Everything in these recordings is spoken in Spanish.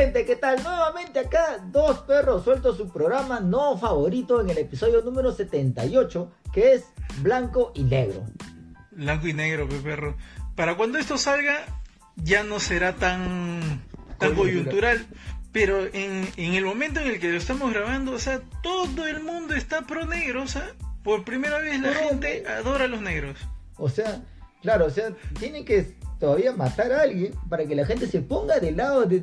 gente, ¿qué tal? Nuevamente acá, Dos Perros suelto su programa no favorito en el episodio número 78, que es Blanco y Negro. Blanco y negro, pe perro. Para cuando esto salga, ya no será tan coyuntural. Pero en el momento en el que lo estamos grabando, o sea, todo el mundo está pro negro, o sea, por primera vez la gente adora a los negros. O sea, claro, o sea, tiene que todavía matar a alguien para que la gente se ponga del lado de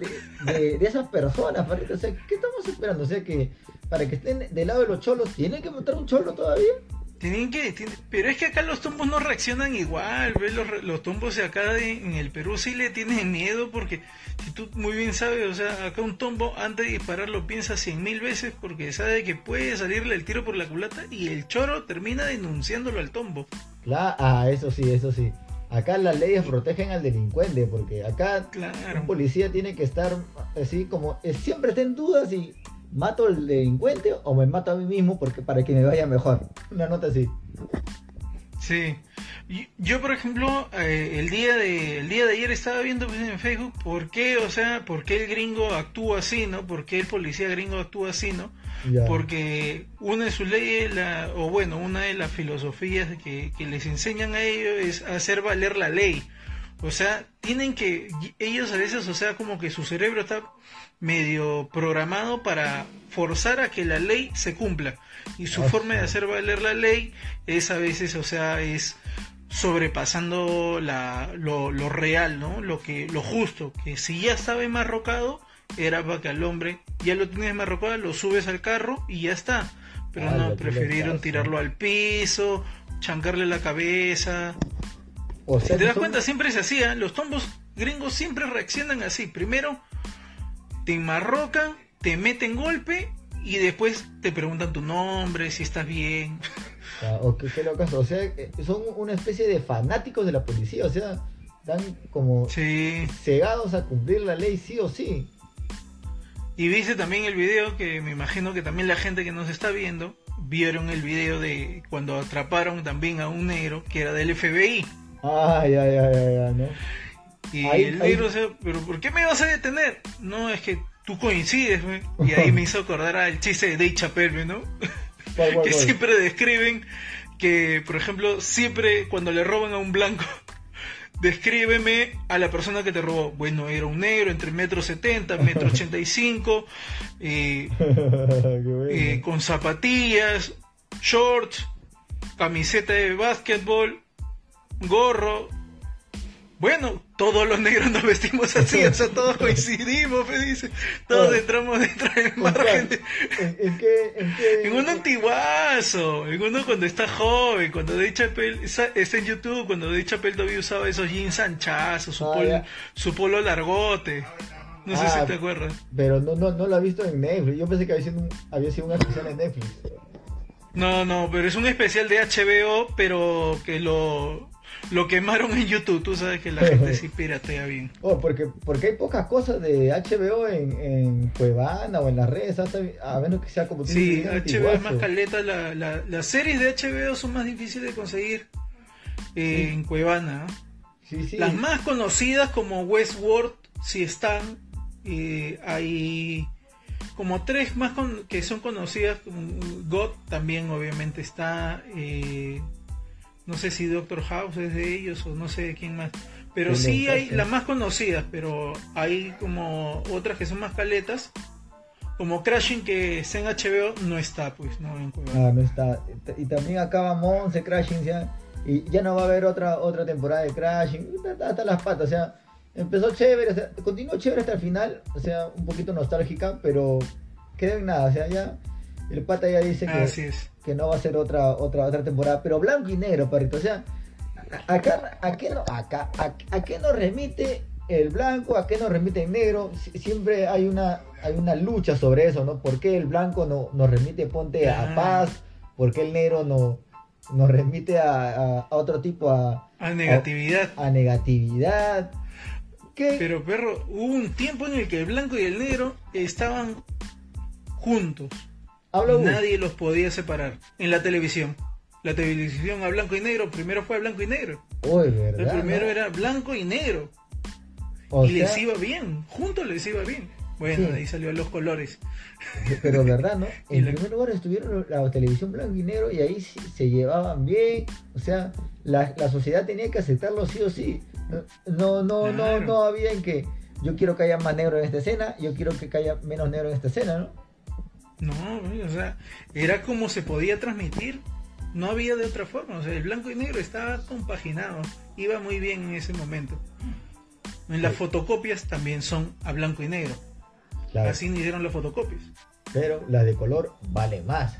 esas personas, parece. O sea, ¿qué estamos esperando? O sea, que para que estén del lado de los cholos, ¿tienen que matar un cholo todavía? Pero es que acá los tumbos no reaccionan igual, ¿ves? Los tumbos acá en el Perú sí le tienen miedo, porque si tú muy bien sabes, o sea, acá un tombo antes de disparar lo piensa 100.000 veces porque sabe que puede salirle el tiro por la culata y el choro termina denunciándolo al tombo. Claro, eso sí. Acá las leyes protegen al delincuente, porque acá claro, un policía tiene que estar así como siempre está en dudas y... ¿mato al delincuente o me mato a mí mismo porque para que me vaya mejor? Una nota así. Sí. Yo, por ejemplo, el día de ayer estaba viendo en Facebook por qué el gringo actúa así, ¿no? ¿Por qué el policía gringo actúa así, no? Ya. Porque una de sus leyes, una de las filosofías que les enseñan a ellos es hacer valer la ley. O sea, tienen que... ellos a veces, o sea, como que su cerebro está medio programado para forzar a que la ley se cumpla. Y su forma de hacer valer la ley es a veces, o sea, es sobrepasando lo real, ¿no? Lo justo. Que si ya estaba enmarrocado, era para que al hombre ya lo tienes enmarrocado, lo subes al carro y ya está. Pero no, prefirieron tirarlo al piso, chancarle la cabeza... O sea, si te das cuenta, siempre se hacía, los tombos gringos siempre reaccionan así. Primero te enmarrocan, te meten golpe y después te preguntan tu nombre, si estás bien. O qué locas, o sea, son una especie de fanáticos de la policía, o sea, están como cegados a cumplir la ley sí o sí. Y viste también el video, que me imagino que también la gente que nos está viendo, vieron el video de cuando atraparon también a un negro que era del FBI. Ay, ¿no? Y ahí, el negro, o sea, ¿pero por qué me vas a detener? No, es que tú coincides, ¿ve? Y ahí me hizo acordar al chiste de Dave Chappelle, ¿no? Que siempre describen que, por ejemplo, siempre cuando le roban a un blanco, descríbeme a la persona que te robó. Bueno, era un negro entre 1,70 m, 1,85 m, bueno, con zapatillas, shorts, camiseta de básquetbol, gorro. Bueno, todos los negros nos vestimos así, o sea, todos coincidimos, dice. Todos entramos dentro del margen. En un antiguazo, en uno cuando está joven, cuando Dave Chappelle está en YouTube, cuando Dave Chappelle todavía usaba esos jeans anchazos, su polo largote. No sé si te acuerdas. Pero no lo ha visto en Netflix. Yo pensé que había sido una especial en Netflix. No, pero es un especial de HBO, pero que lo quemaron en YouTube. Tú sabes que la gente sí piratea bien. Porque hay pocas cosas de HBO en Cuevana o en las redes, a menos que sea como... Sí, HBO es más caleta. Las series de HBO son más difíciles de conseguir en Cuevana. Sí. Las más conocidas como Westworld, sí están. Hay como tres más que son conocidas. God también obviamente está... no sé si Doctor House es de ellos o no sé de quién más. Pero sí hay las más conocidas, pero hay como otras que son más caletas. Como Crashing, que está en HBO, no está, pues, no en Cuevana. No está. Y también acaba 11 Crashing, ya. Y ya no va a haber otra temporada de Crashing. Hasta las patas, o sea, empezó chévere, o sea, continuó chévere hasta el final. O sea, un poquito nostálgica, pero queda en nada, o sea, ya... El pata ya dice que no va a ser otra temporada, pero blanco y negro, perrito. O sea, ¿a qué nos remite el blanco? ¿A qué nos remite el negro? Siempre hay una lucha sobre eso, ¿no? ¿Por qué el blanco nos remite, ponte, a paz? ¿Por qué el negro nos remite a otro tipo, a negatividad? A negatividad. ¿Qué? Pero, perro, hubo un tiempo en el que el blanco y el negro estaban juntos. Nadie los podía separar en la televisión. La televisión a blanco y negro, primero fue a blanco y negro. Uy, ¿verdad? El primero era blanco y negro. O sea, les iba bien, juntos les iba bien. Bueno, sí, ahí salió los colores. Pero verdad, ¿no? En primer lugar estuvieron la televisión blanco y negro y ahí sí se llevaban bien. O sea, la sociedad tenía que aceptarlo sí o sí. No, claro. No había en que yo quiero que haya más negro en esta escena, yo quiero que haya menos negro en esta escena, ¿no? No, o sea, era como se podía transmitir. No había de otra forma. O sea, el blanco y negro estaba compaginado. Iba muy bien en ese momento. En las fotocopias también son a blanco y negro. Claro. Así no hicieron las fotocopias. Pero las de color vale más.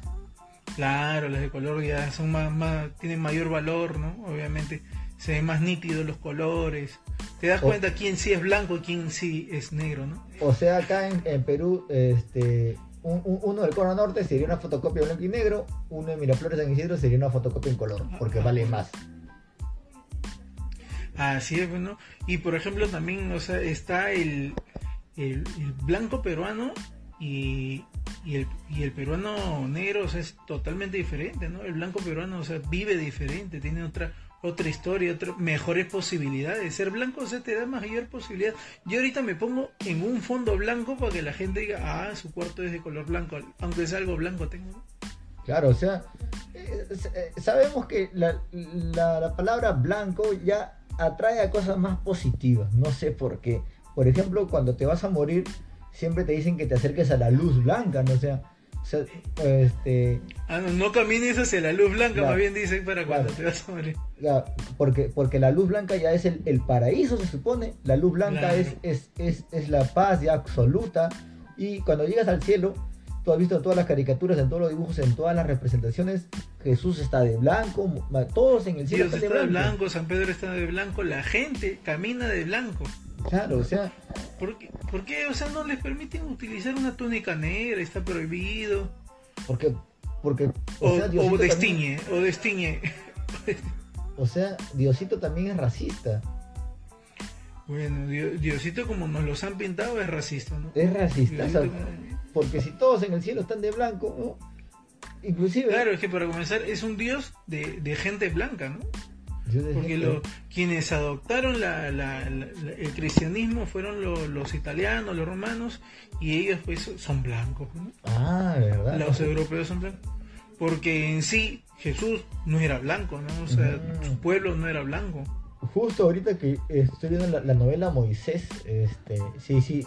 Claro, las de color ya son más tienen mayor valor, ¿no? Obviamente se ven más nítidos los colores. Te das cuenta quién sí es blanco y quién sí es negro, ¿no? O sea, acá en Perú, uno del Cono Norte sería una fotocopia blanco y negro, uno de Miraflores San Isidro sería una fotocopia en color, porque vale más. Así es, bueno. Y por ejemplo también, o sea, está el blanco peruano y el peruano negro, o sea, es totalmente diferente, ¿no? El blanco peruano, o sea, vive diferente, tiene otra historia, mejores posibilidades. Ser blanco, o sea, te da mayor posibilidad. Yo ahorita me pongo en un fondo blanco para que la gente diga, ah, su cuarto es de color blanco, aunque sea algo blanco tengo. Claro, o sea, sabemos que la palabra blanco ya atrae a cosas más positivas, no sé por qué. Por ejemplo, cuando te vas a morir, siempre te dicen que te acerques a la luz blanca, ¿no? O sea, no camines hacia la luz blanca, claro, más bien dicen para cuando te vas a morir. Claro, porque la luz blanca ya es el paraíso, se supone. La luz blanca, claro, es la paz ya absoluta. Y cuando llegas al cielo, tú has visto todas las caricaturas, en todos los dibujos, en todas las representaciones, Jesús está de blanco, todos en el cielo Dios está de blanco, San Pedro está de blanco, la gente camina de blanco. Claro, o sea, ¿Por qué? O sea, no les permiten utilizar una túnica negra, está prohibido. Porque Diosito destiñe, también... O sea, Diosito también es racista. Bueno, Diosito como nos los han pintado es racista, ¿no? Es racista, o sea, porque si todos en el cielo están de blanco, ¿no? Inclusive... Claro, es que para comenzar es un Dios de gente blanca, ¿no? Porque quienes adoptaron el cristianismo fueron los italianos, los romanos, y ellos pues son blancos, ¿no? Ah, verdad. Los europeos son blancos. Porque en sí Jesús no era blanco, ¿no? O sea, su pueblo no era blanco. Justo ahorita que estoy viendo la novela Moisés, sí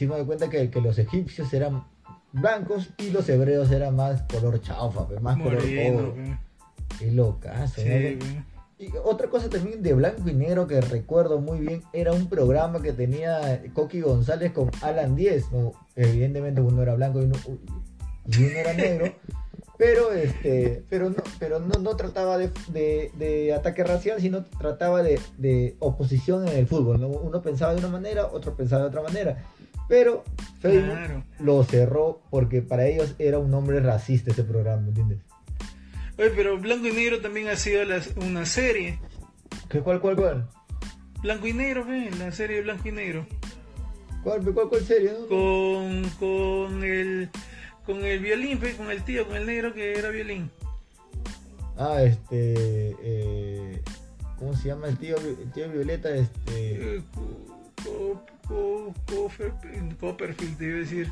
me doy cuenta que los egipcios eran blancos y los hebreos eran más color chaufa, más moreno, color oro. Qué locazo, sí, ¿no? Y otra cosa también de blanco y negro que recuerdo muy bien era un programa que tenía Coqui González con Alan Díez. No, evidentemente uno era blanco y uno era negro, pero no trataba de ataque racial, sino trataba de oposición en el fútbol, ¿no? Uno pensaba de una manera, otro pensaba de otra manera, pero Facebook lo cerró porque para ellos era un nombre racista ese programa, ¿entiendes? Oye, pero Blanco y Negro también ha sido una serie. ¿Cuál? Blanco y Negro, la serie de Blanco y Negro. ¿Cuál serie? ¿No? Con el violín, con el tío, con el negro que era violín. Ah, ¿cómo se llama el tío? El tío Violeta, Copperfield, te iba a decir.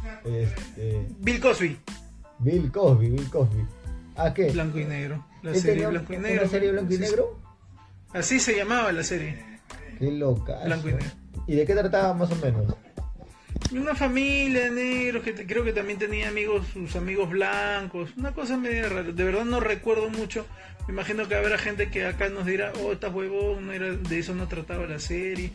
Bill Cosby. ¿A qué? Blanco y negro. La serie Blanco y negro. ¿La serie Blanco y negro? Así se llamaba la serie. Qué loca. Blanco y negro. ¿Y de qué trataba más o menos? Una familia de negros que creo que también tenía amigos, sus amigos blancos. Una cosa medio rara. De verdad no recuerdo mucho. Me imagino que habrá gente que acá nos dirá, oh, estás huevón, de eso no trataba la serie.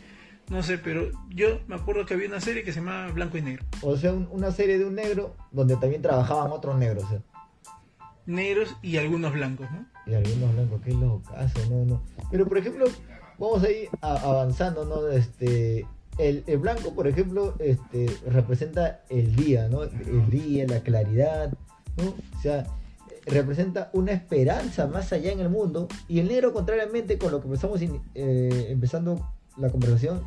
No sé, pero yo me acuerdo que había una serie que se llamaba Blanco y Negro. O sea, una serie de un negro donde también trabajaban otros negros, ¿eh? Negros y algunos blancos, ¿no? Qué locazo, no. Pero por ejemplo, vamos a ir avanzando, ¿no? El blanco, por ejemplo, representa el día, ¿no? El día, la claridad, ¿no? O sea, representa una esperanza más allá en el mundo. Y el negro, contrariamente con lo que empezando la conversación,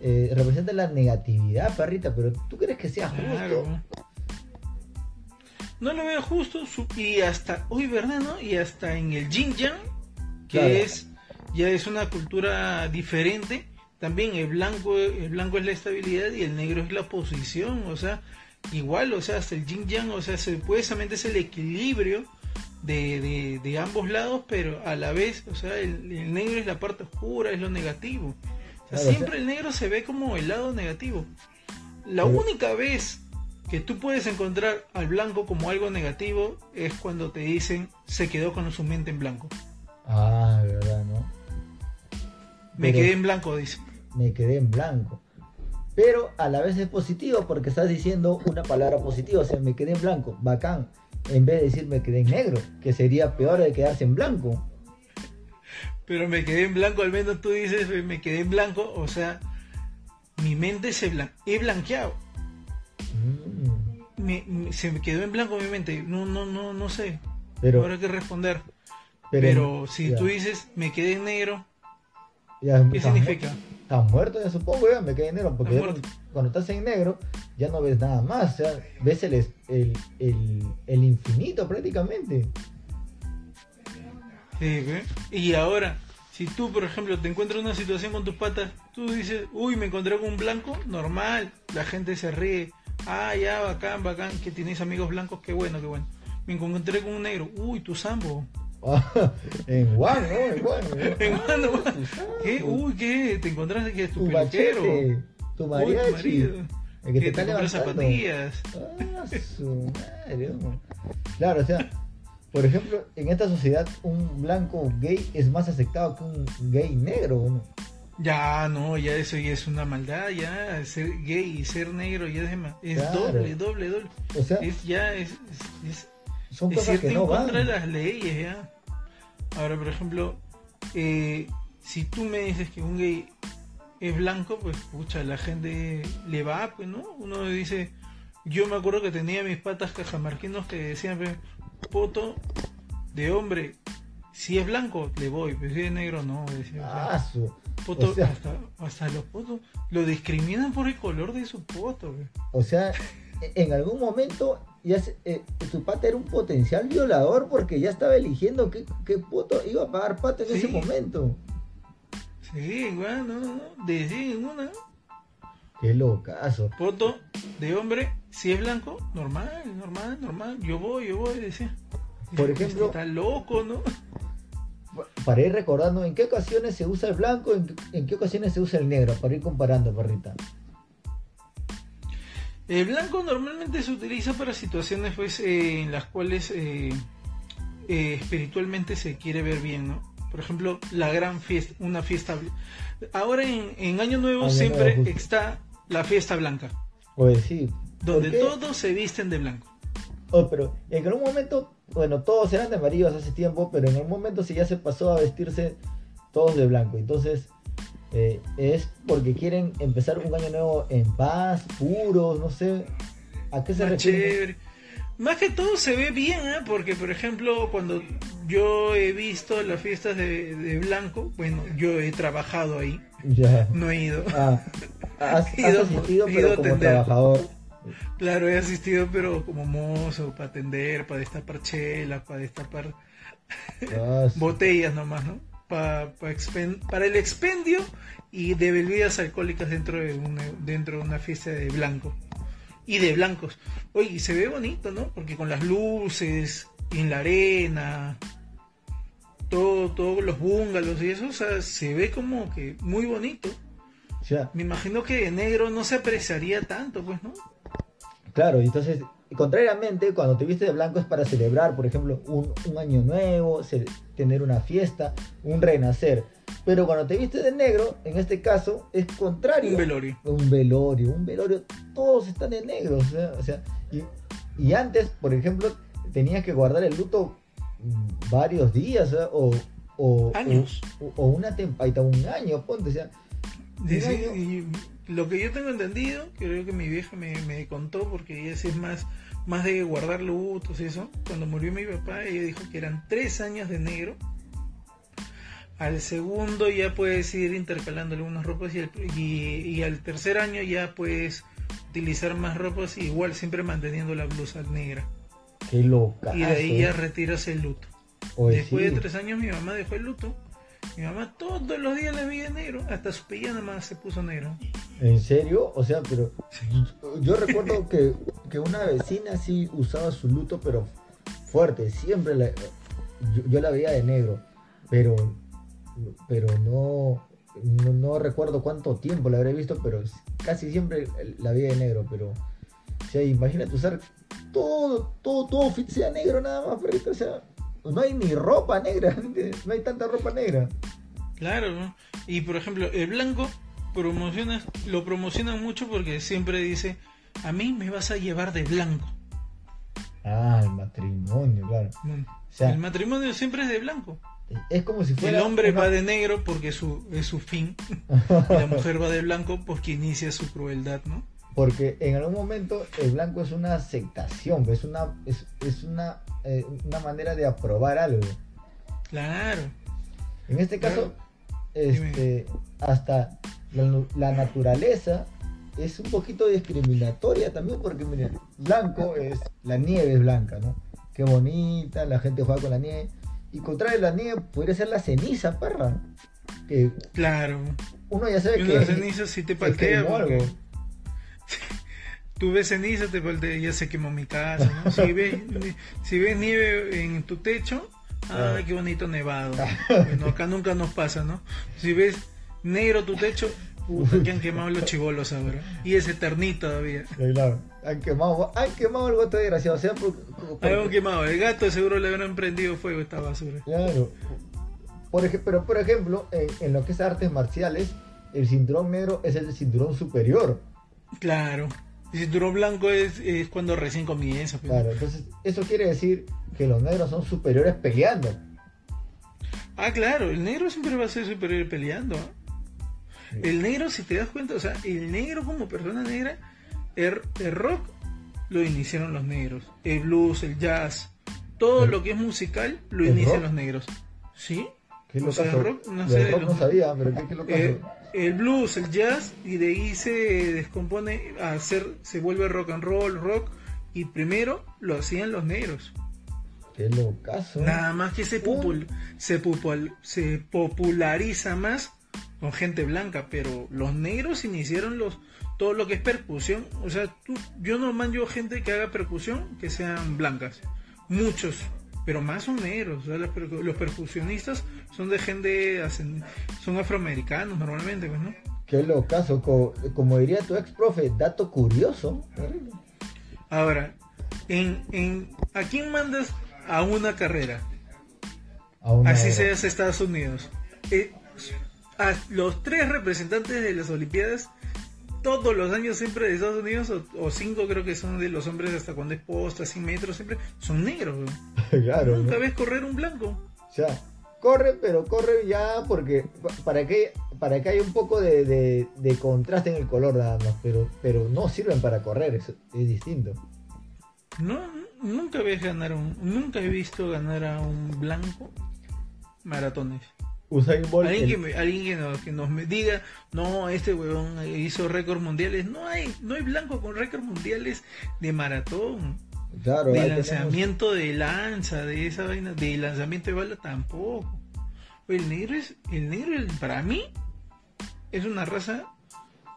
representa la negatividad, perrita. Pero ¿tú crees que sea justo? No lo veo justo, y hasta hoy, ¿verdad? ¿No? Y hasta en el Yin Yang, que ya es una cultura diferente, también el blanco es la estabilidad y el negro es la oposición, o sea, igual, o sea, hasta el Yin Yang, o sea, supuestamente es el equilibrio de ambos lados, pero a la vez, o sea, el negro es la parte oscura, es lo negativo. O sea, claro, siempre, o sea, el negro se ve como el lado negativo. La única vez que tú puedes encontrar al blanco como algo negativo es cuando te dicen se quedó con su mente en blanco. Ah, de verdad, ¿no? Me quedé en blanco, dice. Me quedé en blanco. Pero a la vez es positivo porque estás diciendo una palabra positiva. O sea, me quedé en blanco, bacán. En vez de decir me quedé en negro, que sería peor de quedarse en blanco. Pero me quedé en blanco, al menos tú dices me quedé en blanco, o sea, mi mente he blanqueado. Se me quedó en blanco mi mente. No sé. Pero ahora hay que responder. Pero si ya tú dices me quedé en negro, ya, ¿qué significa? Estás muerto, ya supongo, ya, me quedé en negro. Porque cuando estás en negro ya no ves nada más, o sea, ves el infinito prácticamente. Sí, y ahora, si tú, por ejemplo, te encuentras en una situación con tus patas, tú dices, uy, me encontré con un blanco, normal, la gente se ríe, ah, ya, bacán, que tienes amigos blancos, qué bueno. Me encontré con un negro, uy, tu sambo. En Juan, ¿no? En Juan, ¿no? ¿Qué? Uy, ¿qué? Te encontraste que es tu peluquero, tu mariachi, uy, tu marido, el que te compras zapatillas. Ah, su madre. Claro, o sea, por ejemplo, en esta sociedad un blanco gay es más aceptado que un gay negro, ¿no? Ya, no, ya eso ya es una maldad, ya ser gay y ser negro ya es claro. doble. O sea, son cosas que no van contra las leyes, ya. Ahora, por ejemplo, si tú me dices que un gay es blanco, pues pucha, la gente le va, pues, ¿no? Uno dice, yo me acuerdo que tenía mis patas cajamarquinos que decían, pues, poto de hombre, si es blanco le voy, pero si es negro no, decía, poto, o sea, hasta los potos lo discriminan por el color de su poto, pues. O sea, en algún momento ya tu pata era un potencial violador porque ya estaba eligiendo qué puto iba a pagar pata en ese momento. Sí, igual, no, deciden una. Qué locazo. Poto de hombre, si es blanco, normal, yo voy, decía. Por ejemplo, está loco, ¿no? Para ir recordando, ¿en qué ocasiones se usa el blanco, en qué ocasiones se usa el negro? Para ir comparando, perrita. El blanco normalmente se utiliza para situaciones, pues, en las cuales espiritualmente se quiere ver bien, ¿no? Por ejemplo, la gran fiesta, una fiesta. Ahora en Año Nuevo siempre está la fiesta blanca. Pues sí. Donde todos se visten de blanco. Oh, pero en algún momento, bueno, todos eran de amarillos hace tiempo, pero en algún momento sí ya se pasó a vestirse todos de blanco. Entonces, es porque quieren empezar un año nuevo en paz, puros, no sé a qué se refiere. Más que todo se ve bien, porque por ejemplo cuando yo he visto las fiestas de blanco, bueno, yo he trabajado ahí, ya. No he ido. Has asistido, pero como trabajador. Claro, he asistido, pero como mozo, para atender, para destapar chelas, para destapar botellas nomás, ¿no? Para el expendio y de bebidas alcohólicas dentro de una fiesta de blanco y de blancos. Oye, y se ve bonito, ¿no? Porque con las luces, en la arena, todo los búngalos y eso, o sea, se ve como que muy bonito. Yeah. Me imagino que de negro no se apreciaría tanto, pues, ¿no? Claro, y entonces, contrariamente, cuando te viste de blanco es para celebrar, por ejemplo, un año nuevo, tener una fiesta, un renacer. Pero cuando te viste de negro, en este caso, es contrario. Un velorio. Todos están de negro. O sea y antes, por ejemplo, tenías que guardar el luto varios días, o años. O una temporada, un año, ponte, o sea. Lo que yo tengo entendido, creo que mi vieja me contó, porque ella sí es más de guardar lutos y eso. Cuando murió mi papá, ella dijo que eran 3 años de negro. Al segundo ya puedes ir intercalándole unas ropas, y al tercer año ya puedes utilizar más ropas, igual siempre manteniendo la blusa negra. Qué loca. Y de ahí ya retiras el luto. Después de 3 años mi mamá dejó el luto Mi mamá todos los días la veía negro, hasta su pijama se puso negro. ¿En serio? O sea, pero sí. Yo recuerdo que una vecina sí usaba su luto, pero fuerte, siempre yo la veía de negro, pero no recuerdo cuánto tiempo la habré visto, pero casi siempre la veía de negro, pero o sea, imagínate usar todo sea negro nada más, pero, o sea, no hay ni ropa negra, no hay tanta ropa negra. Claro, ¿no? Y por ejemplo, el blanco lo promocionan mucho porque siempre dice, a mí me vas a llevar de blanco. Ah, el matrimonio, claro. Bueno, o sea, el matrimonio siempre es de blanco. Es como si fuera... El hombre va de negro porque es su fin. La mujer va de blanco porque inicia su crueldad, ¿no? Porque en algún momento el blanco es una aceptación, es una manera de aprobar algo. Claro. En este caso, hasta la naturaleza es un poquito discriminatoria también, porque miren, blanco es, la nieve es blanca, ¿no? Qué bonita, la gente juega con la nieve. Y contrario a la nieve podría ser la ceniza, perra. Que claro. Uno ya sabe que la ceniza sí te paltea porque... algo. Tú ves ceniza, te paltea, ya se quemó mi casa, ¿no? Si ves nieve en tu techo, ay, qué bonito nevado. Bueno, acá nunca nos pasa, ¿no? Si ves negro tu techo, puta, que han quemado los chibolos ahora. Y ese ternito todavía. Claro, han quemado el gato desgraciado. O sea, han quemado el gato, seguro le habrán prendido fuego esta basura. Claro. Pero por ejemplo, en lo que es artes marciales, el cinturón negro es el cinturón superior. Claro. El cinturón blanco es cuando recién comienza. Claro, entonces eso quiere decir que los negros son superiores peleando. Ah, claro, el negro siempre va a ser superior peleando, ¿eh? El negro, si te das cuenta, o sea, el negro como persona negra, el rock lo iniciaron los negros, el blues, el jazz, todo lo que es musical lo inician los negros. ¿Sí? ¿Qué es lo que el rock? No sé, rock no sabía, pero ¿qué es lo que el blues, el jazz, y de ahí se descompone a hacer, se vuelve rock and roll, rock, y primero lo hacían los negros. Qué locazo. Nada más que se populariza más con gente blanca, pero los negros iniciaron todo lo que es percusión. O sea, yo no manjo gente que haga percusión que sean blancas, muchos, pero más son negros. O sea, los percusionistas son de gente, son afroamericanos normalmente, pues, ¿no? Qué locazo, como diría tu ex profe, dato curioso. Ahora, ¿a quién mandas a una carrera? Así seas Estados Unidos. A los 3 representantes de las Olimpiadas todos los años siempre de Estados Unidos, o 5 creo que son de los hombres, hasta cuando es posta, 100 metros, siempre son negros, ¿no? Claro. Nunca ves correr un blanco. O sea, corre ya porque para que haya un poco de contraste en el color nada más, pero no sirven para correr, es distinto. No, nunca he visto ganar a un blanco maratones. Alguien que nos diga, no, este huevón hizo récords mundiales. No hay blanco con récords mundiales de maratón, claro, de lanzamiento de lanza, de esa vaina, de lanzamiento de bala tampoco. El negro para mí es una raza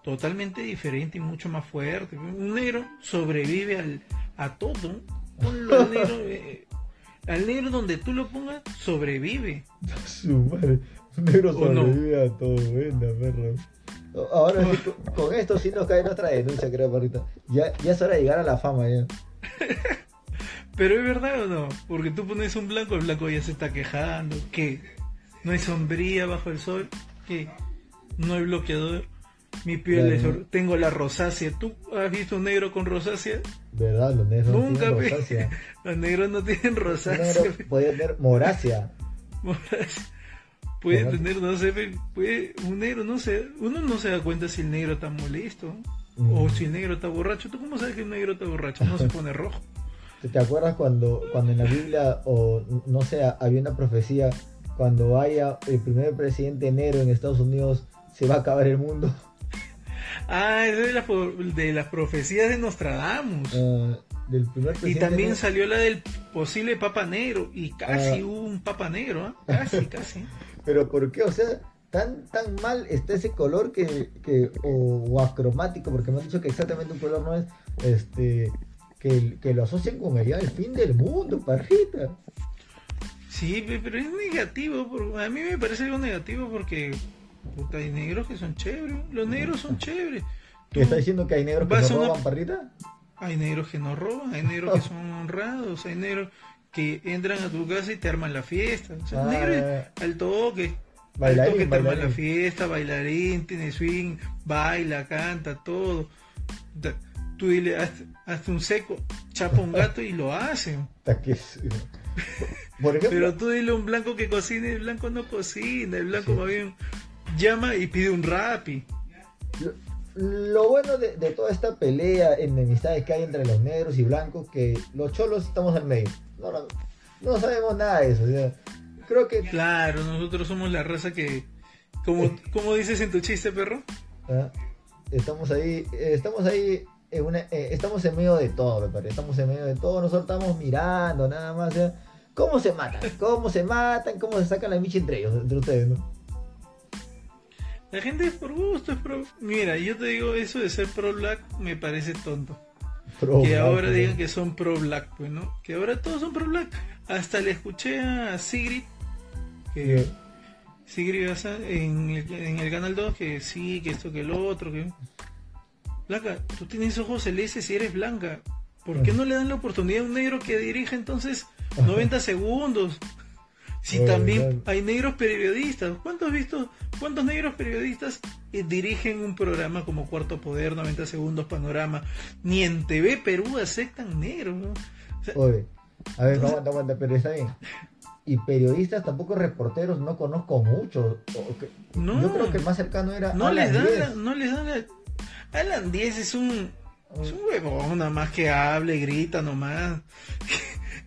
totalmente diferente y mucho más fuerte. Un negro sobrevive a todo. Ponlo al negro. Al negro donde tú lo pongas, sobrevive. Su madre. Un negro sobrevive a todo, venda, perro. Ahora sí, con esto sí nos cae nuestra denuncia, creo, perrita. Ya es hora de llegar a la fama, ya. Pero es verdad o no, porque tú pones un blanco, el blanco ya se está quejando. ¿Qué? No hay sombría bajo el sol. ¿Qué? No hay bloqueador. Mi piel es oro. Tengo la rosácea. ¿Tú has visto un negro con rosácea? ¿Verdad? Los negros nunca no tienen rosácea. Los negros no tienen rosácea. Puede tener morácea. Puede tener, no sé, un negro, no sé. Uno no se da cuenta si el negro está molesto o si el negro está borracho. ¿Tú cómo sabes que el negro está borracho? No se pone rojo. ¿Te acuerdas cuando en la Biblia, o no sé, había una profecía, cuando haya el primer presidente negro en Estados Unidos, se va a acabar el mundo? Ah, es de las profecías de Nostradamus. Del primer presidente. Y también salió la del posible papa negro. Y casi hubo un papa negro, ¿eh? Casi. Pero ¿por qué? O sea, tan mal está ese color que o acromático, porque me han dicho que exactamente un color no es, que lo asocian con el fin del mundo, parrita. Sí, pero es negativo, a mí me parece algo negativo porque puta, hay negros que son chéveres, los negros son chéveres. ¿Tú estás diciendo que hay negros que no roban, parrita? Hay negros que no roban, hay negros que son honrados, hay negros que entran a tu casa y te arman la fiesta. O sea, negros al toque. Bailarín, que te arman la fiesta, bailarín, tiene swing, baila, canta, todo. Tú dile, hazte un seco, chapa un gato y lo hacen. Pero tú dile a un blanco que cocine, el blanco no cocina, el blanco más bien llama y pide un rapi. Lo bueno de toda esta pelea, enemistades que hay entre los negros y blancos, que los cholos estamos al medio. No sabemos nada de eso. O sea, creo que... Claro, nosotros somos la raza que... ¿Cómo dices en tu chiste, perro? ¿Ah? Estamos ahí estamos en medio de todo, perro. Estamos en medio de todo. Nosotros estamos mirando nada más. O sea, ¿cómo se matan? ¿Cómo se sacan la micha entre ellos, entre ustedes, no? La gente es por gusto, es pro... Mira, yo te digo, eso de ser pro-black me parece tonto. Que ahora digan que son pro-black, pues, ¿no? Que ahora todos son pro-black. Hasta le escuché a Sigrid, que Sigrid en el Canal 2, que sí, que esto, que lo otro, que... Blanca, tú tienes ojos celestes si eres blanca. ¿Por qué no le dan la oportunidad a un negro que dirija entonces 90 segundos? Si también hay negros periodistas. ¿Cuántos negros periodistas dirigen un programa como Cuarto Poder, 90 segundos, Panorama? Ni en TV Perú aceptan negros, ¿no? O sea, a ver, entonces... aguanta, pero está bien. Y periodistas, tampoco reporteros, no conozco mucho. No, yo creo que el más cercano era Alan Díez es un huevón, nada más que hable, grita nomás.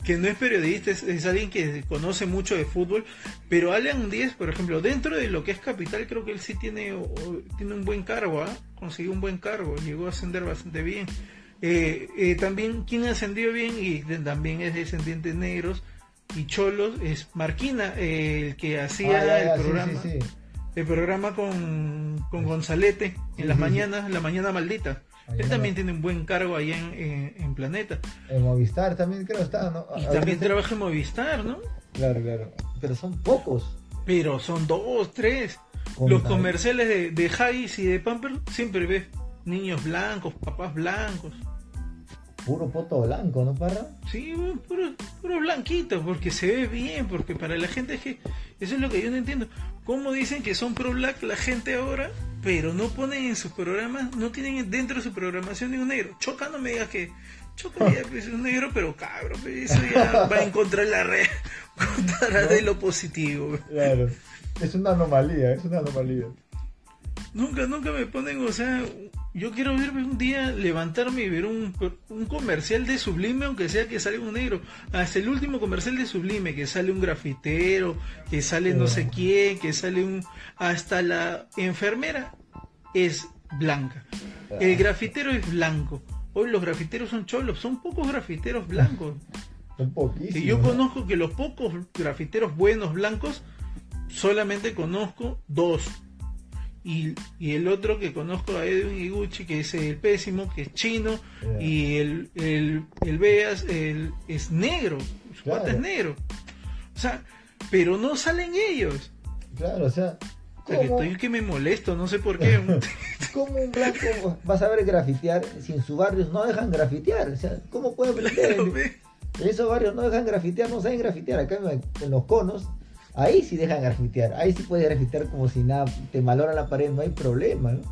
Que no es periodista, es alguien que conoce mucho de fútbol, pero Alan Díez, por ejemplo, dentro de lo que es Capital, creo que él sí tiene un buen cargo, consiguió un buen cargo, llegó a ascender bastante bien. También quien ascendió bien y también es descendiente de negros y cholos es Marquina, el que hacía el programa, sí. El programa con Gonzalete en las mañanas, la mañana maldita. Él también tiene un buen cargo allá en Planeta. En Movistar también creo está, ¿no? Y también trabaja en Movistar, ¿no? Claro. Pero son pocos. Pero son 2, 3. Los comerciales de Huggies y de Pamper siempre ves niños blancos, papás blancos. Puro poto blanco, ¿no, parra? Sí, puro blanquito, porque se ve bien, porque para la gente es que... Eso es lo que yo no entiendo. ¿Cómo dicen que son pro-black la gente ahora, pero no ponen en sus programas, no tienen dentro de su programación ningún negro? Choca, no me digas que... Choca ya es un negro, pero cabrón, eso ya va a encontrar la red, contará de lo positivo. Claro, es una anomalía. Nunca me ponen, o sea... Yo quiero verme un día, levantarme y ver un comercial de Sublime, aunque sea que salga un negro. Hasta el último comercial de Sublime, que sale un grafitero, que sale no sé quién, que sale un... Hasta la enfermera es blanca. El grafitero es blanco. Hoy los grafiteros son cholos, son pocos grafiteros blancos. Son poquísimos. Y yo conozco que los pocos grafiteros buenos blancos, solamente conozco 2. Y el otro que conozco a Edwin Iguchi, que es el pésimo, que es chino, y el Beas es negro, su pata es negro, o sea, pero no salen ellos. Claro, o sea, que me molesto, no sé por qué. ¿Cómo un blanco vas a ver grafitear si en sus barrios no dejan grafitear? O sea, ¿cómo puede aprender? Claro, en esos barrios no dejan grafitear, no saben grafitear. Acá en los conos, ahí sí dejan grafitear, ahí sí puedes grafitear como si nada, te malora la pared, no hay problema, ¿no?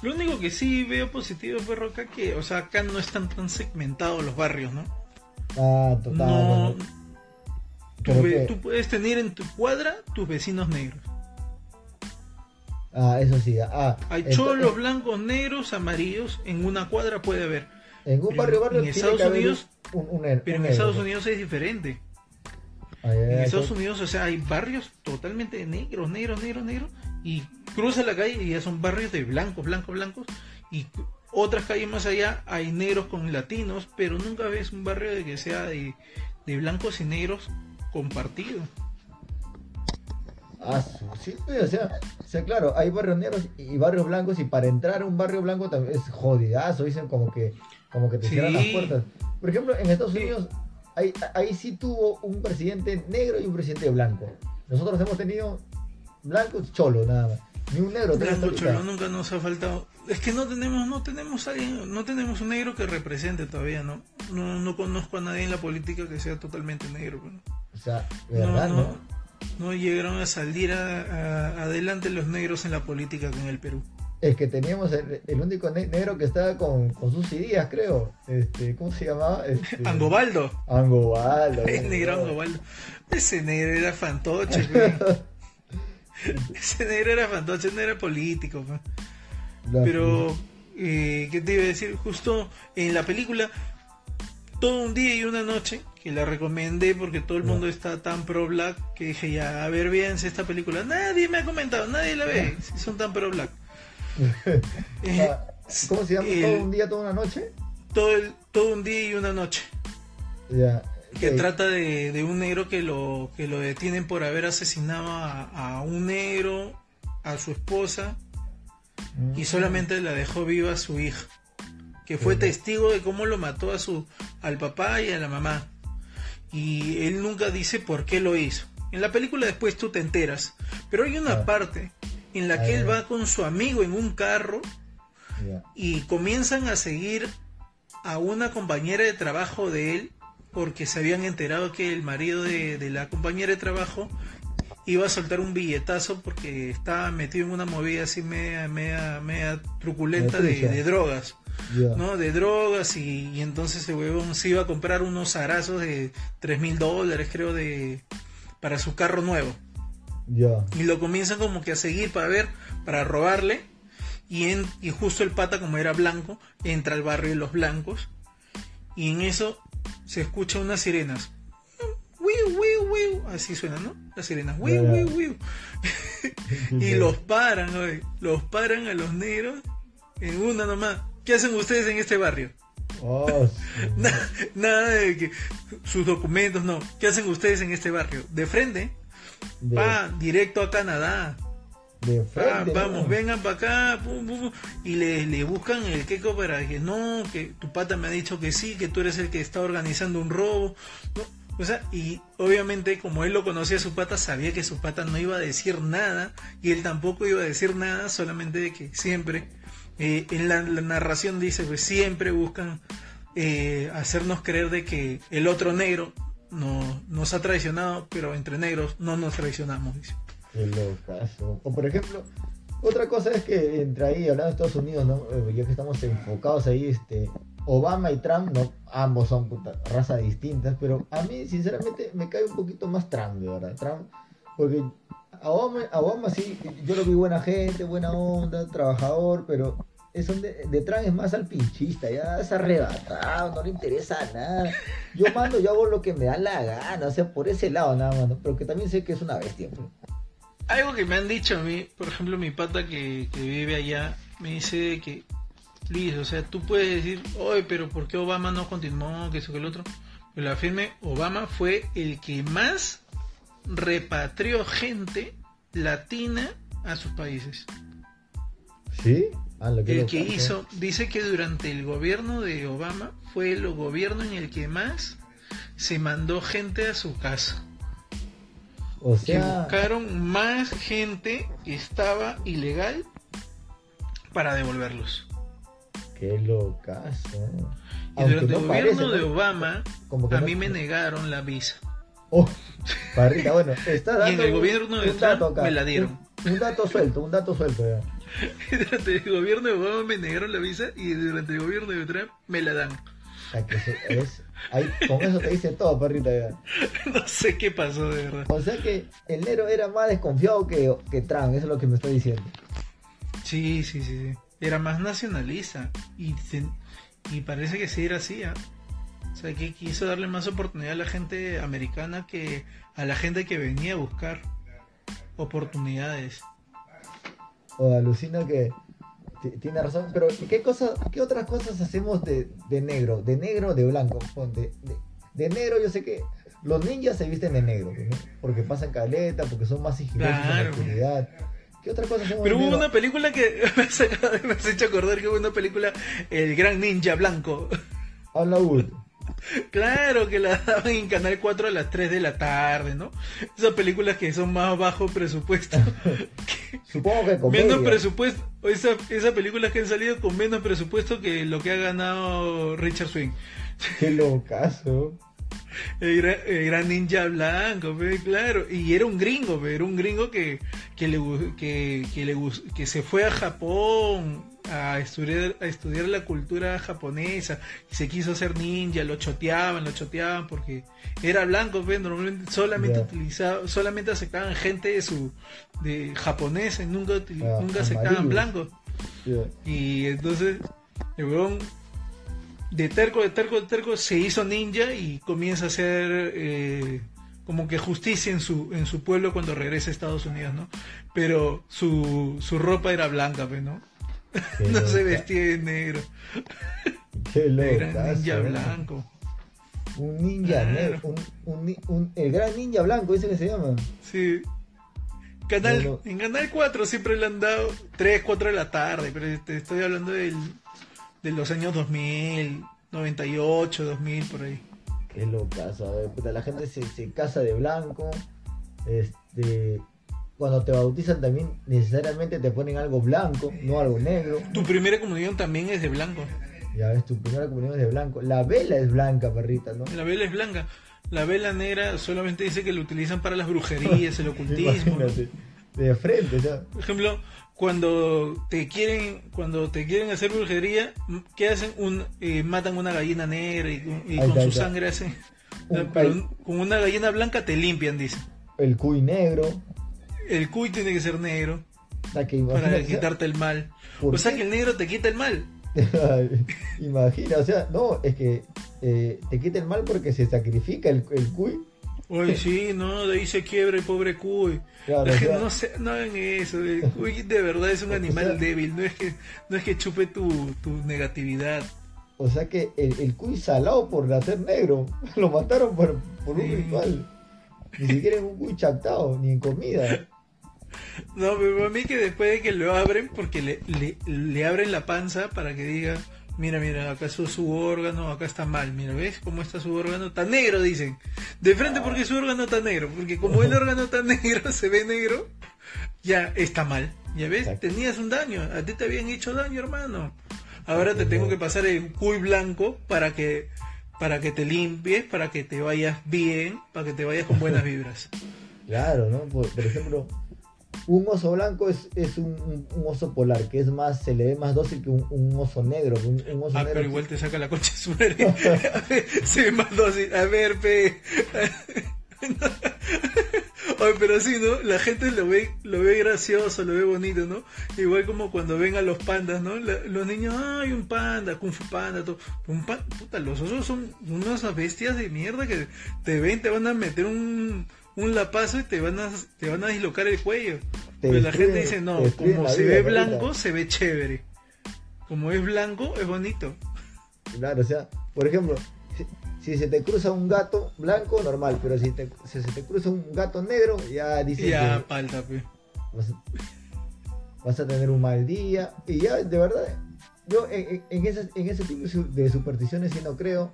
Lo único que sí veo positivo, perro, acá que, o sea, acá no están tan segmentados los barrios, ¿no? Ah, total. No, tú puedes tener en tu cuadra tus vecinos negros. Ah, eso sí. Hay cholos, blancos, negros, amarillos, en una cuadra puede haber. En un barrio tiene Estados que haber Unidos, pero en Estados Unidos es diferente. En Estados Unidos, o sea, hay barrios totalmente negros, y cruza la calle y ya son barrios de blancos, y otras calles más allá hay negros con latinos, pero nunca ves un barrio de que sea de blancos y negros compartido. Ah, sí, o sea, claro, hay barrioneros y barrios blancos, y para entrar a un barrio blanco también es jodidazo, dicen como que te cierran las puertas. Por ejemplo, en Estados Unidos, ahí sí tuvo un presidente negro y un presidente blanco. Nosotros hemos tenido blancos cholo, nada más. Ni un negro. Blanco cholo nunca nos ha faltado. Es que no tenemos alguien, no tenemos un negro que represente todavía, ¿no? No conozco a nadie en la política que sea totalmente negro, ¿no? O sea, de verdad, no llegaron a salir adelante los negros en la política en el Perú. Es que teníamos el único negro que estaba con sus ideas, creo. ¿Cómo se llamaba? Angobaldo. El negro Angobaldo. Ese negro era fantoche, güey. Ese negro era fantoche, no era político, güey. Pero, ¿qué te iba a decir? Justo en la película Todo un día y una noche, que la recomendé porque todo el mundo está tan pro black que dije, ya, a ver, véanse esta película. Nadie me ha comentado, nadie la ve, si son tan pro black. ¿Cómo se llama? Todo un día, toda una noche. Todo un día y una noche. Yeah. Okay. Que trata de un negro que lo detienen por haber asesinado a un negro, a su esposa, y solamente la dejó viva a su hija, que fue testigo de cómo lo mató al papá y a la mamá, y él nunca dice por qué lo hizo. En la película después tú te enteras, pero hay una parte en la que él va con su amigo en un carro y comienzan a seguir a una compañera de trabajo de él, porque se habían enterado que el marido de la compañera de trabajo iba a soltar un billetazo porque estaba metido en una movida así media truculenta de drogas, ¿no? De drogas, y entonces el huevón se iba a comprar unos zarazos de $3,000, creo, para su carro nuevo. Y lo comienzan como que a seguir para robarle, y justo el pata, como era blanco, entra al barrio de los blancos, y en eso se escuchan unas sirenas. Wiu, wiu, wiu. Así suena, ¿no? Las sirenas. Wiu, wiu, wiu. Y los paran a los negros en una nomás. ¿Qué hacen ustedes en este barrio? Oh, sí. Nada de que sus documentos, no. ¿Qué hacen ustedes en este barrio? De frente, directo a Canadá. De frente, vamos, vengan para acá, pum, pum, pum. Y le buscan el queco para que no, que tu pata me ha dicho que sí, que tú eres el que está organizando un robo, ¿no? O sea, y obviamente como él lo conocía a su pata, sabía que su pata no iba a decir nada, y él tampoco iba a decir nada, solamente de que siempre, en la narración dice, pues siempre buscan hacernos creer de que el otro negro nos ha traicionado, pero entre negros no nos traicionamos, dice. Qué locazo. O por ejemplo, otra cosa es que entre ahí, hablando de Estados Unidos, ¿no? Ya que estamos enfocados ahí, Obama y Trump, no, ambos son razas distintas, pero a mí sinceramente me cae un poquito más Trump, de verdad, Trump, porque a Obama sí, yo lo vi buena gente, buena onda, trabajador, pero de Trump es más al pinchista, ya es arrebatado, no le interesa nada. Yo hago lo que me da la gana, o sea, por ese lado nada más, ¿no? Pero que también sé que es una bestia, ¿no? Algo que me han dicho a mí, por ejemplo, mi pata que vive allá, me dice que listo, o sea, tú puedes decir, oye, pero ¿por qué Obama no continuó? Que eso, que el otro. Pero la firme, Obama fue el que más repatrió gente latina a sus países. ¿Sí? El que hizo, dice que durante el gobierno de Obama fue el gobierno en el que más se mandó gente a su casa. O sea, que buscaron más gente que estaba ilegal para devolverlos. Qué locazo. Y durante el gobierno de Obama, a mí me negaron la visa. Oh, parrita, bueno, está dando. Y en el gobierno de Trump me la dieron. Un dato suelto ya. Y durante el gobierno de Obama me negaron la visa, y durante el gobierno de Trump me la dan. Con eso te dice todo, perrita, ya. No sé qué pasó, de verdad. O sea que el negro era más desconfiado que Trump, eso es lo que me está diciendo. Sí. Era más nacionalista, y parece que sí era así, ¿eh? O sea, que quiso darle más oportunidad a la gente americana que a la gente que venía a buscar oportunidades. O alucina que tiene razón, pero ¿qué otras cosas hacemos de negro, de blanco? De negro yo sé que Los ninjas se visten de negro, ¿no? Porque pasan caleta, porque son más sigilosos, claro, en la oscuridad. ¿Qué otra cosa? Pero hubo una película que me has hecho acordar que hubo una película, El Gran Ninja Blanco. Habla Wood. Claro, que la daban en Canal 4 a las 3 de la tarde, ¿no? Esas películas que son más bajo presupuesto. Supongo que con menos presupuesto. Esas películas que han salido con menos presupuesto que lo que ha ganado Richard Swing. Qué locazo. El gran ninja blanco, claro. Y era un gringo, era un gringo que se fue a Japón a estudiar la cultura japonesa y se quiso hacer ninja. Lo choteaban porque era blanco, normalmente solamente aceptaban gente de japonesa, nunca aceptaban blancos. Yeah. Y entonces el huevón, de terco, se hizo ninja y comienza a hacer como que justicia en su pueblo cuando regresa a Estados Unidos, ¿no? Pero su ropa era blanca, ¿no? No se vestía de negro. Qué loca, era ninja blanco. Un ninja negro. El gran ninja blanco, dice que se llama. Sí. En Canal 4 siempre le han dado 3, 4 de la tarde, pero te estoy hablando de los años 2000, 98, 2000, por ahí. Qué locazo. A ver, puta, la gente se casa de blanco. Cuando te bautizan también necesariamente te ponen algo blanco, no algo negro. Tu primera comunión también es de blanco. Ya ves, tu primera comunión es de blanco. La vela es blanca, perrita, ¿no? La vela es blanca. La vela negra solamente dice que lo utilizan para las brujerías, el ocultismo. Imagínate, de frente, ¿sabes? Por ejemplo, cuando te quieren hacer brujería, ¿qué hacen? Matan una gallina negra y con su sangre hacen. Con una gallina blanca te limpian, dice. El cuy negro. El cuy tiene que ser negro. Para quitarte el mal. O sea que el negro te quita el mal. Imagina, o sea, no, es que te quita el mal porque se sacrifica el cuy. Oye, sí, no, de ahí se quiebra el pobre cuy. Claro, la gente, no hagan eso. El cuy de verdad es un animal débil. No es que chupe tu negatividad. O sea que el cuy salado por nacer negro. Lo mataron por un ritual. Ni siquiera es un cuy chactado, ni en comida. No, pero a mí que después de que lo abren, porque le abren la panza para que diga: Mira, acá está su órgano, acá está mal. Mira, ¿ves cómo está su órgano? Tan negro, dicen. De frente, porque su órgano está negro. Porque como el órgano está negro, se ve negro, ya está mal. Ya ves, exacto. Tenías un daño. A ti te habían hecho daño, hermano. Ahora te tengo que pasar el cuy blanco para que te limpies, para que te vayas bien, para que te vayas con buenas vibras. Claro, ¿no? Por ejemplo, un oso blanco es un oso polar, que es más, se le ve más dócil que un oso negro. Un oso negro, pero igual te saca la concha su madre. A ver, se ve más dócil. A ver, Ay, pero sí, ¿no? La gente lo ve gracioso, lo ve bonito, ¿no? Igual como cuando ven a los pandas, ¿no? Los niños, ¡ay, un panda! Kung Fu Panda, todo. Puta, los osos son unas bestias de mierda que te ven, te van a meter un lapazo y te van a dislocar el cuello. Pero la gente dice, no, como se ve blanco, se ve chévere. Como es blanco, es bonito. Claro, o sea, por ejemplo, si se te cruza un gato blanco, normal, pero si se te cruza un gato negro, ya dices... Ya, palta, pe. Vas a tener un mal día. Y ya, de verdad, yo en ese tipo de supersticiones sí no creo.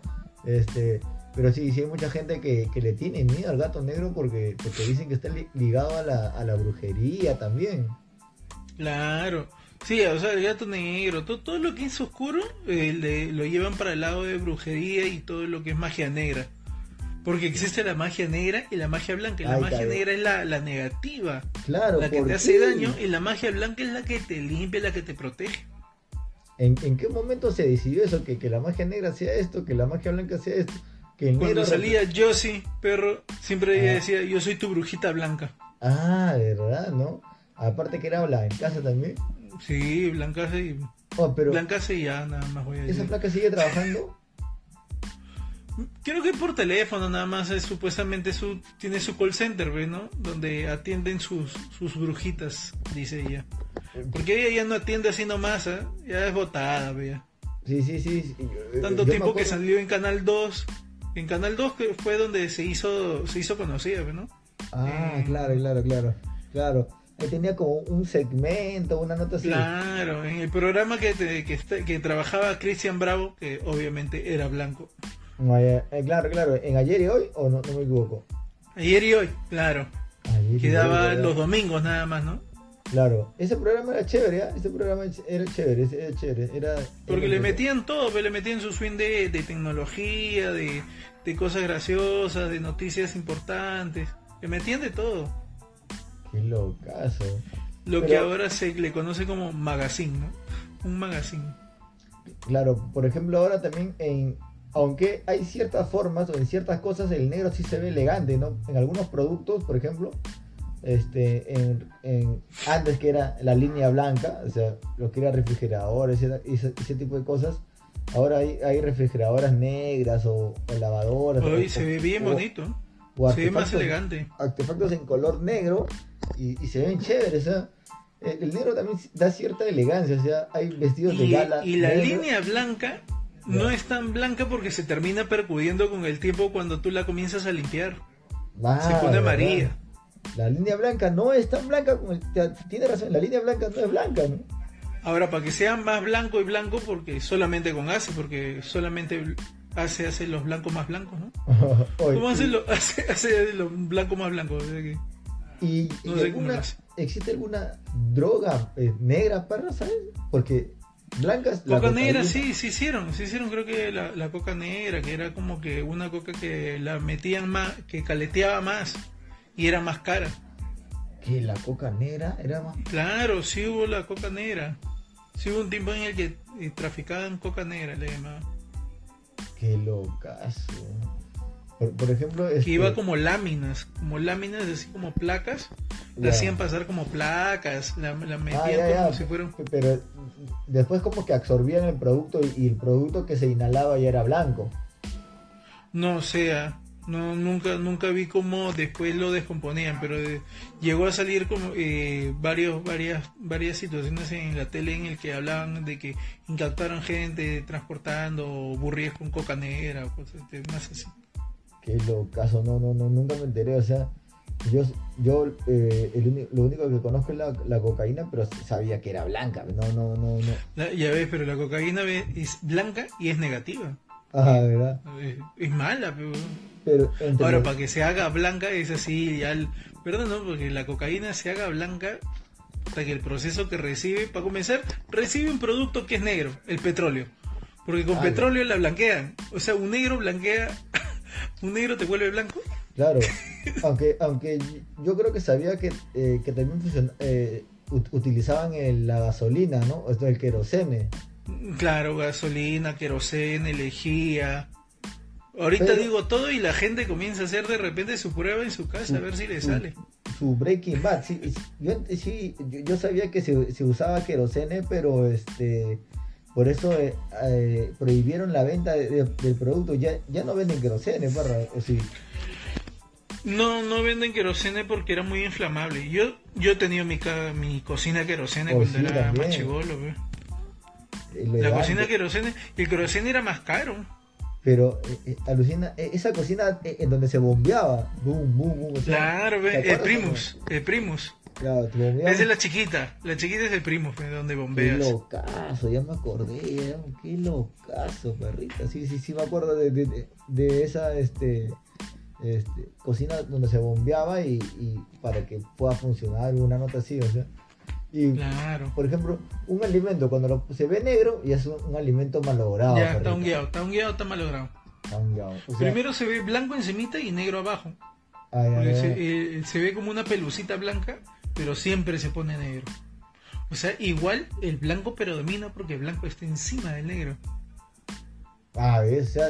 Pero sí hay mucha gente que le tiene miedo al gato negro porque dicen que está ligado a la brujería también. Claro. Sí, o sea, el gato negro, todo lo que es oscuro lo llevan para el lado de brujería y todo lo que es magia negra. Porque existe la magia negra y la magia blanca. Y la magia negra es la negativa, claro, la que te hace daño, y la magia blanca es la que te limpia, la que te protege. ¿En qué momento se decidió eso? Que la magia negra sea esto, que la magia blanca sea esto. Que cuando salía Josie, perro, siempre ella decía: yo soy tu brujita blanca. Ah, ¿verdad? ¿No? Aparte que era blanca en casa también. Sí, Blanca y ya, nada más voy a decir. ¿Esa placa sigue trabajando? Creo que por teléfono nada más, supuestamente tiene su call center, ¿no? Donde atienden sus brujitas, dice ella. Porque ella ya no atiende así nomás, ¿eh? Ya es botada, vea. Sí. Tanto tiempo que salió en Canal 2, En Canal 2 fue donde se hizo conocida, ¿no? Ah, claro. Ahí tenía como un segmento, una nota así. Claro, en el programa que trabajaba Cristian Bravo, que obviamente era blanco. Claro, en Ayer y Hoy, o no me equivoco. Ayer y Hoy, claro. Quedaba los domingos nada más, ¿no? Claro, ese programa era chévere, ¿eh? Porque le metían todo, pero le metían su swing de tecnología, de cosas graciosas, de noticias importantes. Le metían de todo. Qué locazo. Que ahora se le conoce como magazine, ¿no? Un magazine. Claro, por ejemplo, ahora también aunque hay ciertas formas o en ciertas cosas el negro sí se ve elegante, ¿no? En algunos productos, por ejemplo, antes que era la línea blanca, o sea, lo que era refrigeradores, ese tipo de cosas, ahora hay refrigeradoras negras o lavadoras. Hoy se ve bien bonito, se ve más elegante. Artefactos en color negro y se ven chéveres, o sea, el negro también da cierta elegancia, o sea, hay vestidos de gala. Y la línea blanca no es tan blanca porque se termina percudiendo con el tiempo cuando tú la comienzas a limpiar. Se pone amarilla. La línea blanca no es tan blanca, tiene razón, la línea blanca no es blanca, ¿no? Ahora, para que sea más blanco y blanco, porque solamente con ACE, porque solamente ACE hace los blancos más blancos, ¿no? ¿Cómo hace los blancos más blancos? O sea que, y no sé cómo lo hace. ¿Existe alguna droga negra, parra, sabes? Porque blancas... Coca negra, sí, se hicieron, creo que la coca negra, que era como que una coca que la metían más, que caleteaba más. Y era más cara. ¿Que la coca negra era más? Claro, sí hubo la coca negra. Sí hubo un tiempo en el que traficaban coca negra, le llamaban. Qué locazo. Por ejemplo... Que iba como láminas, así como placas. La hacían pasar como placas, la metían como si fueran... Pero después como que absorbían el producto y el producto que se inhalaba ya era blanco. No, o sea... No, nunca vi cómo después lo descomponían, pero llegó a salir como varias situaciones en la tele en el que hablaban de que incaptaron gente transportando burríes con coca negra, cosas más así. Qué locazo, no, nunca me enteré, o sea, yo lo único que conozco es la cocaína, pero sabía que era blanca, no. Ya ves, pero la cocaína es blanca y es negativa. Ajá, ¿verdad? Es mala, pero ahora, para que se haga blanca es así, ¿verdad? No, porque la cocaína se haga blanca hasta que el proceso que recibe, para comenzar, recibe un producto que es negro, el petróleo. Porque con petróleo la blanquean. O sea, un negro blanquea, un negro te vuelve blanco. Claro, aunque yo creo que sabía que también utilizaban la gasolina, ¿no? O sea, el querosene. Claro, gasolina, queroseno, lejía. Ahorita digo todo y la gente comienza a hacer de repente su prueba en su casa a ver si le sale. Su Breaking Bad, yo sabía que se usaba queroseno, pero por eso prohibieron la venta del producto. Ya no venden queroseno, barra, sí. No venden querosene porque era muy inflamable. Yo he tenido mi cocina querosene cuando era más chibolo, güey. La cocina querosene, el querosene era más caro. Pero alucina, esa cocina en donde se bombeaba, boom, o sea, claro, el Primus. Claro, esa es la chiquita es el Primus, donde bombeas. Qué locazo, ya me acordé, qué locazo, perrita. Sí, me acuerdo de esa cocina donde se bombeaba y para que pueda funcionar una nota así, o sea. Y, claro. Por ejemplo, un alimento cuando se ve negro ya es un alimento malogrado. Ya, está malogrado. O sea, primero se ve blanco encimita y negro abajo. Se ve como una pelucita blanca, pero siempre se pone negro. O sea, igual el blanco predomina porque el blanco está encima del negro. O sea,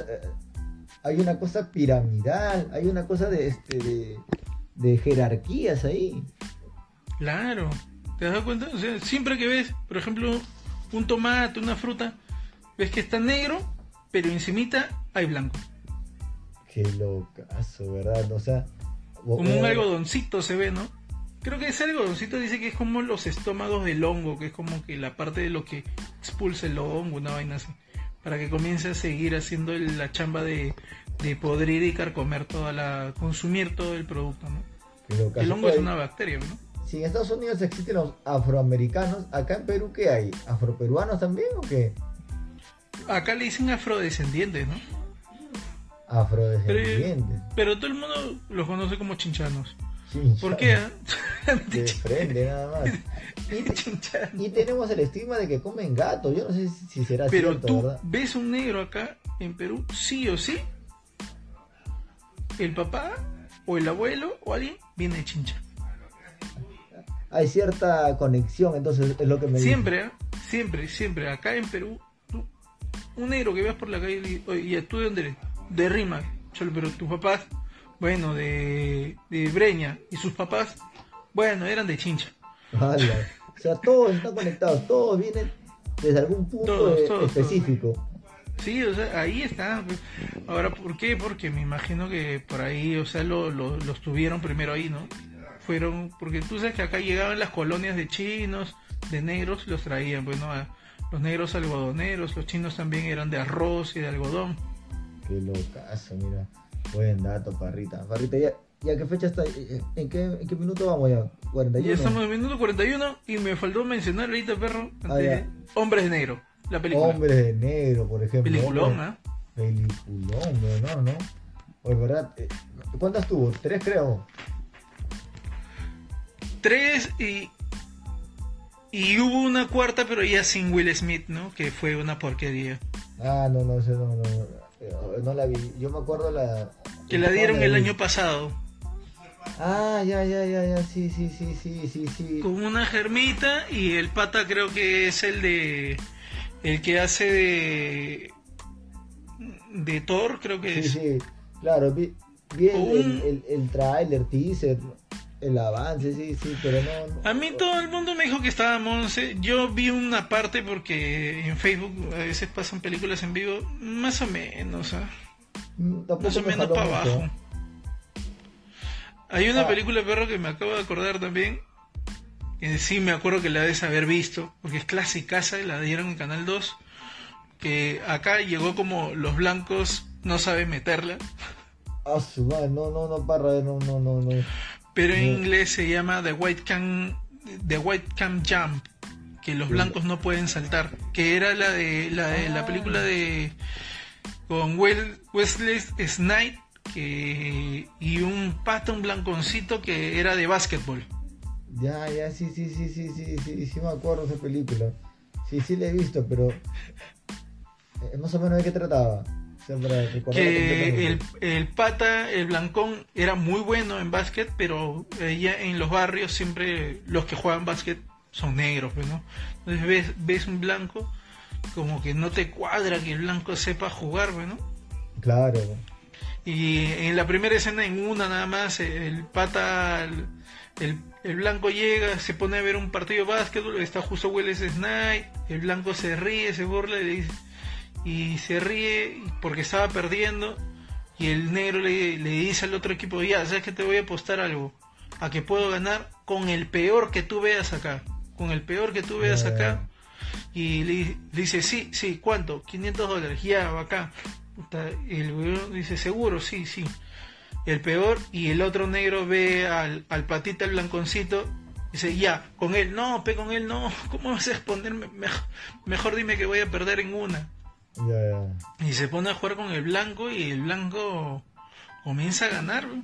hay una cosa piramidal, hay una cosa de jerarquías ahí. Claro. ¿Te das cuenta? O sea, siempre que ves, por ejemplo, un tomate, una fruta, ves que está negro, pero encimita hay blanco. Qué locazo, ¿verdad? O sea... Como un algodoncito se ve, ¿no? Creo que ese algodoncito dice que es como los estómagos del hongo, que es como que la parte de lo que expulsa el hongo, una vaina así. para que comience a seguir haciendo la chamba de podrir y carcomer toda consumir todo el producto, ¿no? El hongo es una bacteria, ¿no? Si en Estados Unidos existen los afroamericanos, ¿acá en Perú qué hay? ¿Afroperuanos también o qué? Acá le dicen afrodescendientes, ¿no? Afrodescendientes. Pero todo el mundo los conoce como chinchanos. Chinchano. ¿Por qué? De frente, nada más. Y tenemos el estigma de que comen gatos. Yo no sé si será pero cierto, tú, ¿verdad? ¿Ves un negro acá en Perú? Sí o sí. El papá o el abuelo o alguien viene de Chincha. Hay cierta conexión, entonces es lo que me siempre, dice. Siempre. Acá en Perú, tú, un negro que veas por la calle y ¿tú de dónde eres? De Rima, pero tus papás, bueno, de Breña, y sus papás, bueno, eran de Chincha. Vale. O sea, todos están conectados, todos vienen desde algún punto específico. Todos. Sí, o sea, ahí está. Ahora, ¿por qué? Porque me imagino que por ahí, o sea, los tuvieron primero ahí, ¿no? Fueron, porque tú sabes que acá llegaban las colonias de chinos, de negros, los traían, bueno, los negros algodoneros, los chinos también eran de arroz y de algodón. Qué locazo, mira, buen dato, Parrita, ¿ya qué fecha está? ¿En qué minuto vamos ya? 41. Ya estamos en el minuto 41 y me faltó mencionar ahorita, perro, Hombres de Negro, la película. Hombres de Negro, por ejemplo. Peliculón, ¿eh? Peliculón, ¿no? Pues, ¿verdad? ¿Cuántas tuvo? 3, creo. 3 y hubo una cuarta, pero ya sin Will Smith, ¿no? Que fue una porquería. Ah, no la vi. Yo me acuerdo la... Que la dieron el año pasado. Ah, ya, sí. Con una germita y el pata creo que es el que hace de Thor, creo que es. Sí, claro, vi el trailer, teaser... El avance, sí, pero no. A mí todo el mundo me dijo que estaba monse. Yo vi una parte porque en Facebook a veces pasan películas en vivo, más o menos, ¿ah? Más o menos para abajo. Hay una película, perro, que me acabo de acordar también. Sí, me acuerdo que la debes haber visto, porque es clasicaza, la dieron en Canal 2. Que acá llegó como los blancos no saben meterla. Ah, su madre, no. Pero en inglés se llama The White Can Jump, que los blancos no pueden saltar, que era la de la película de con Wesley Snipes y un pato, un blanconcito que era de básquetbol. Ya, sí, me acuerdo de esa película. Sí, la he visto, pero más o menos de qué trataba. Que el pata, el blancón, era muy bueno en básquet, pero ella en los barrios siempre los que juegan básquet son negros, ¿no? Entonces ves un blanco, como que no te cuadra que el blanco sepa jugar, ¿no? Claro. Y en la primera escena, en una nada más, el pata, el blanco llega, se pone a ver un partido de básquetbol, está justo Will Snipes, el blanco se ríe, se burla y le dice... Y se ríe porque estaba perdiendo. Y el negro le dice al otro equipo: ya, sabes que te voy a apostar algo. A que puedo ganar con el peor que tú veas acá. Y le dice: sí, ¿cuánto? $500. Ya, acá. El güey dice: seguro, sí. El peor. Y el otro negro ve al patita, al blanconcito. Dice: ya, con él. No, con él no. ¿Cómo vas a exponerme? Mejor dime que voy a perder en una. Y se pone a jugar con el blanco y el blanco comienza a ganar, ¿no?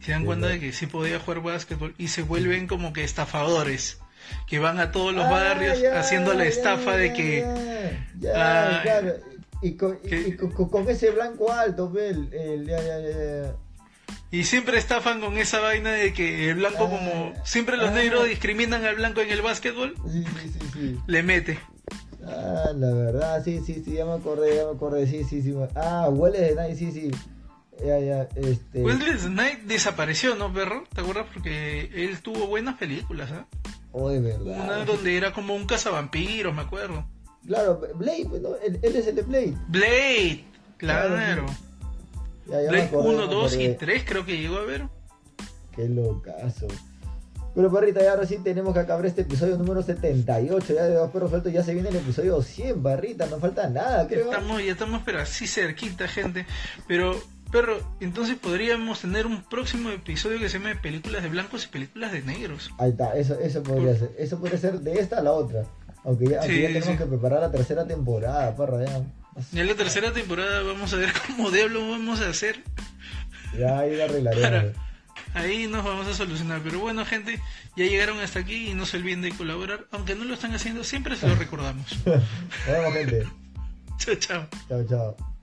Se dan cuenta de que sí podía jugar básquetbol y se vuelven como que estafadores que van a todos los barrios haciendo la estafa de que claro. Y con ese blanco alto y siempre estafan con esa vaina de que el blanco como siempre los negros discriminan al blanco en el básquetbol. Sí. Le mete. Ah, la verdad, sí, ya me acordé, sí. Wesley Snipes, sí. Ya. Wesley Snipes desapareció, ¿no, perro? ¿Te acuerdas? Porque él tuvo buenas películas, ¿ah? Oh, de verdad. Una donde era como un cazavampiros, me acuerdo. Claro, Blade, ¿no? Él es el de Blade. Blade, claro. Sí. Ya Blade 1, 2 y 3 creo que llegó a ver. Qué locazo. Pero Barrita, ya ahora sí tenemos que acabar este episodio número 78. Ya de Dos Perros Sueltos ya se viene el episodio 100, Barrita. No falta nada, creo. Ya estamos, pero así cerquita, gente. Pero, perro, entonces podríamos tener un próximo episodio que se llame películas de blancos y películas de negros. Ahí está, eso podría ser. Eso podría ser de esta a la otra. Aunque ya tenemos que preparar la tercera temporada, perro, ya. Ya en la tercera temporada vamos a ver cómo diablos vamos a hacer. Ya ahí la arreglaremos. Ahí nos vamos a solucionar. Pero bueno, gente, ya llegaron hasta aquí y no se olviden de colaborar. Aunque no lo están haciendo, siempre se lo recordamos. Nos vemos, gente. Chao, chao. Chao, chao.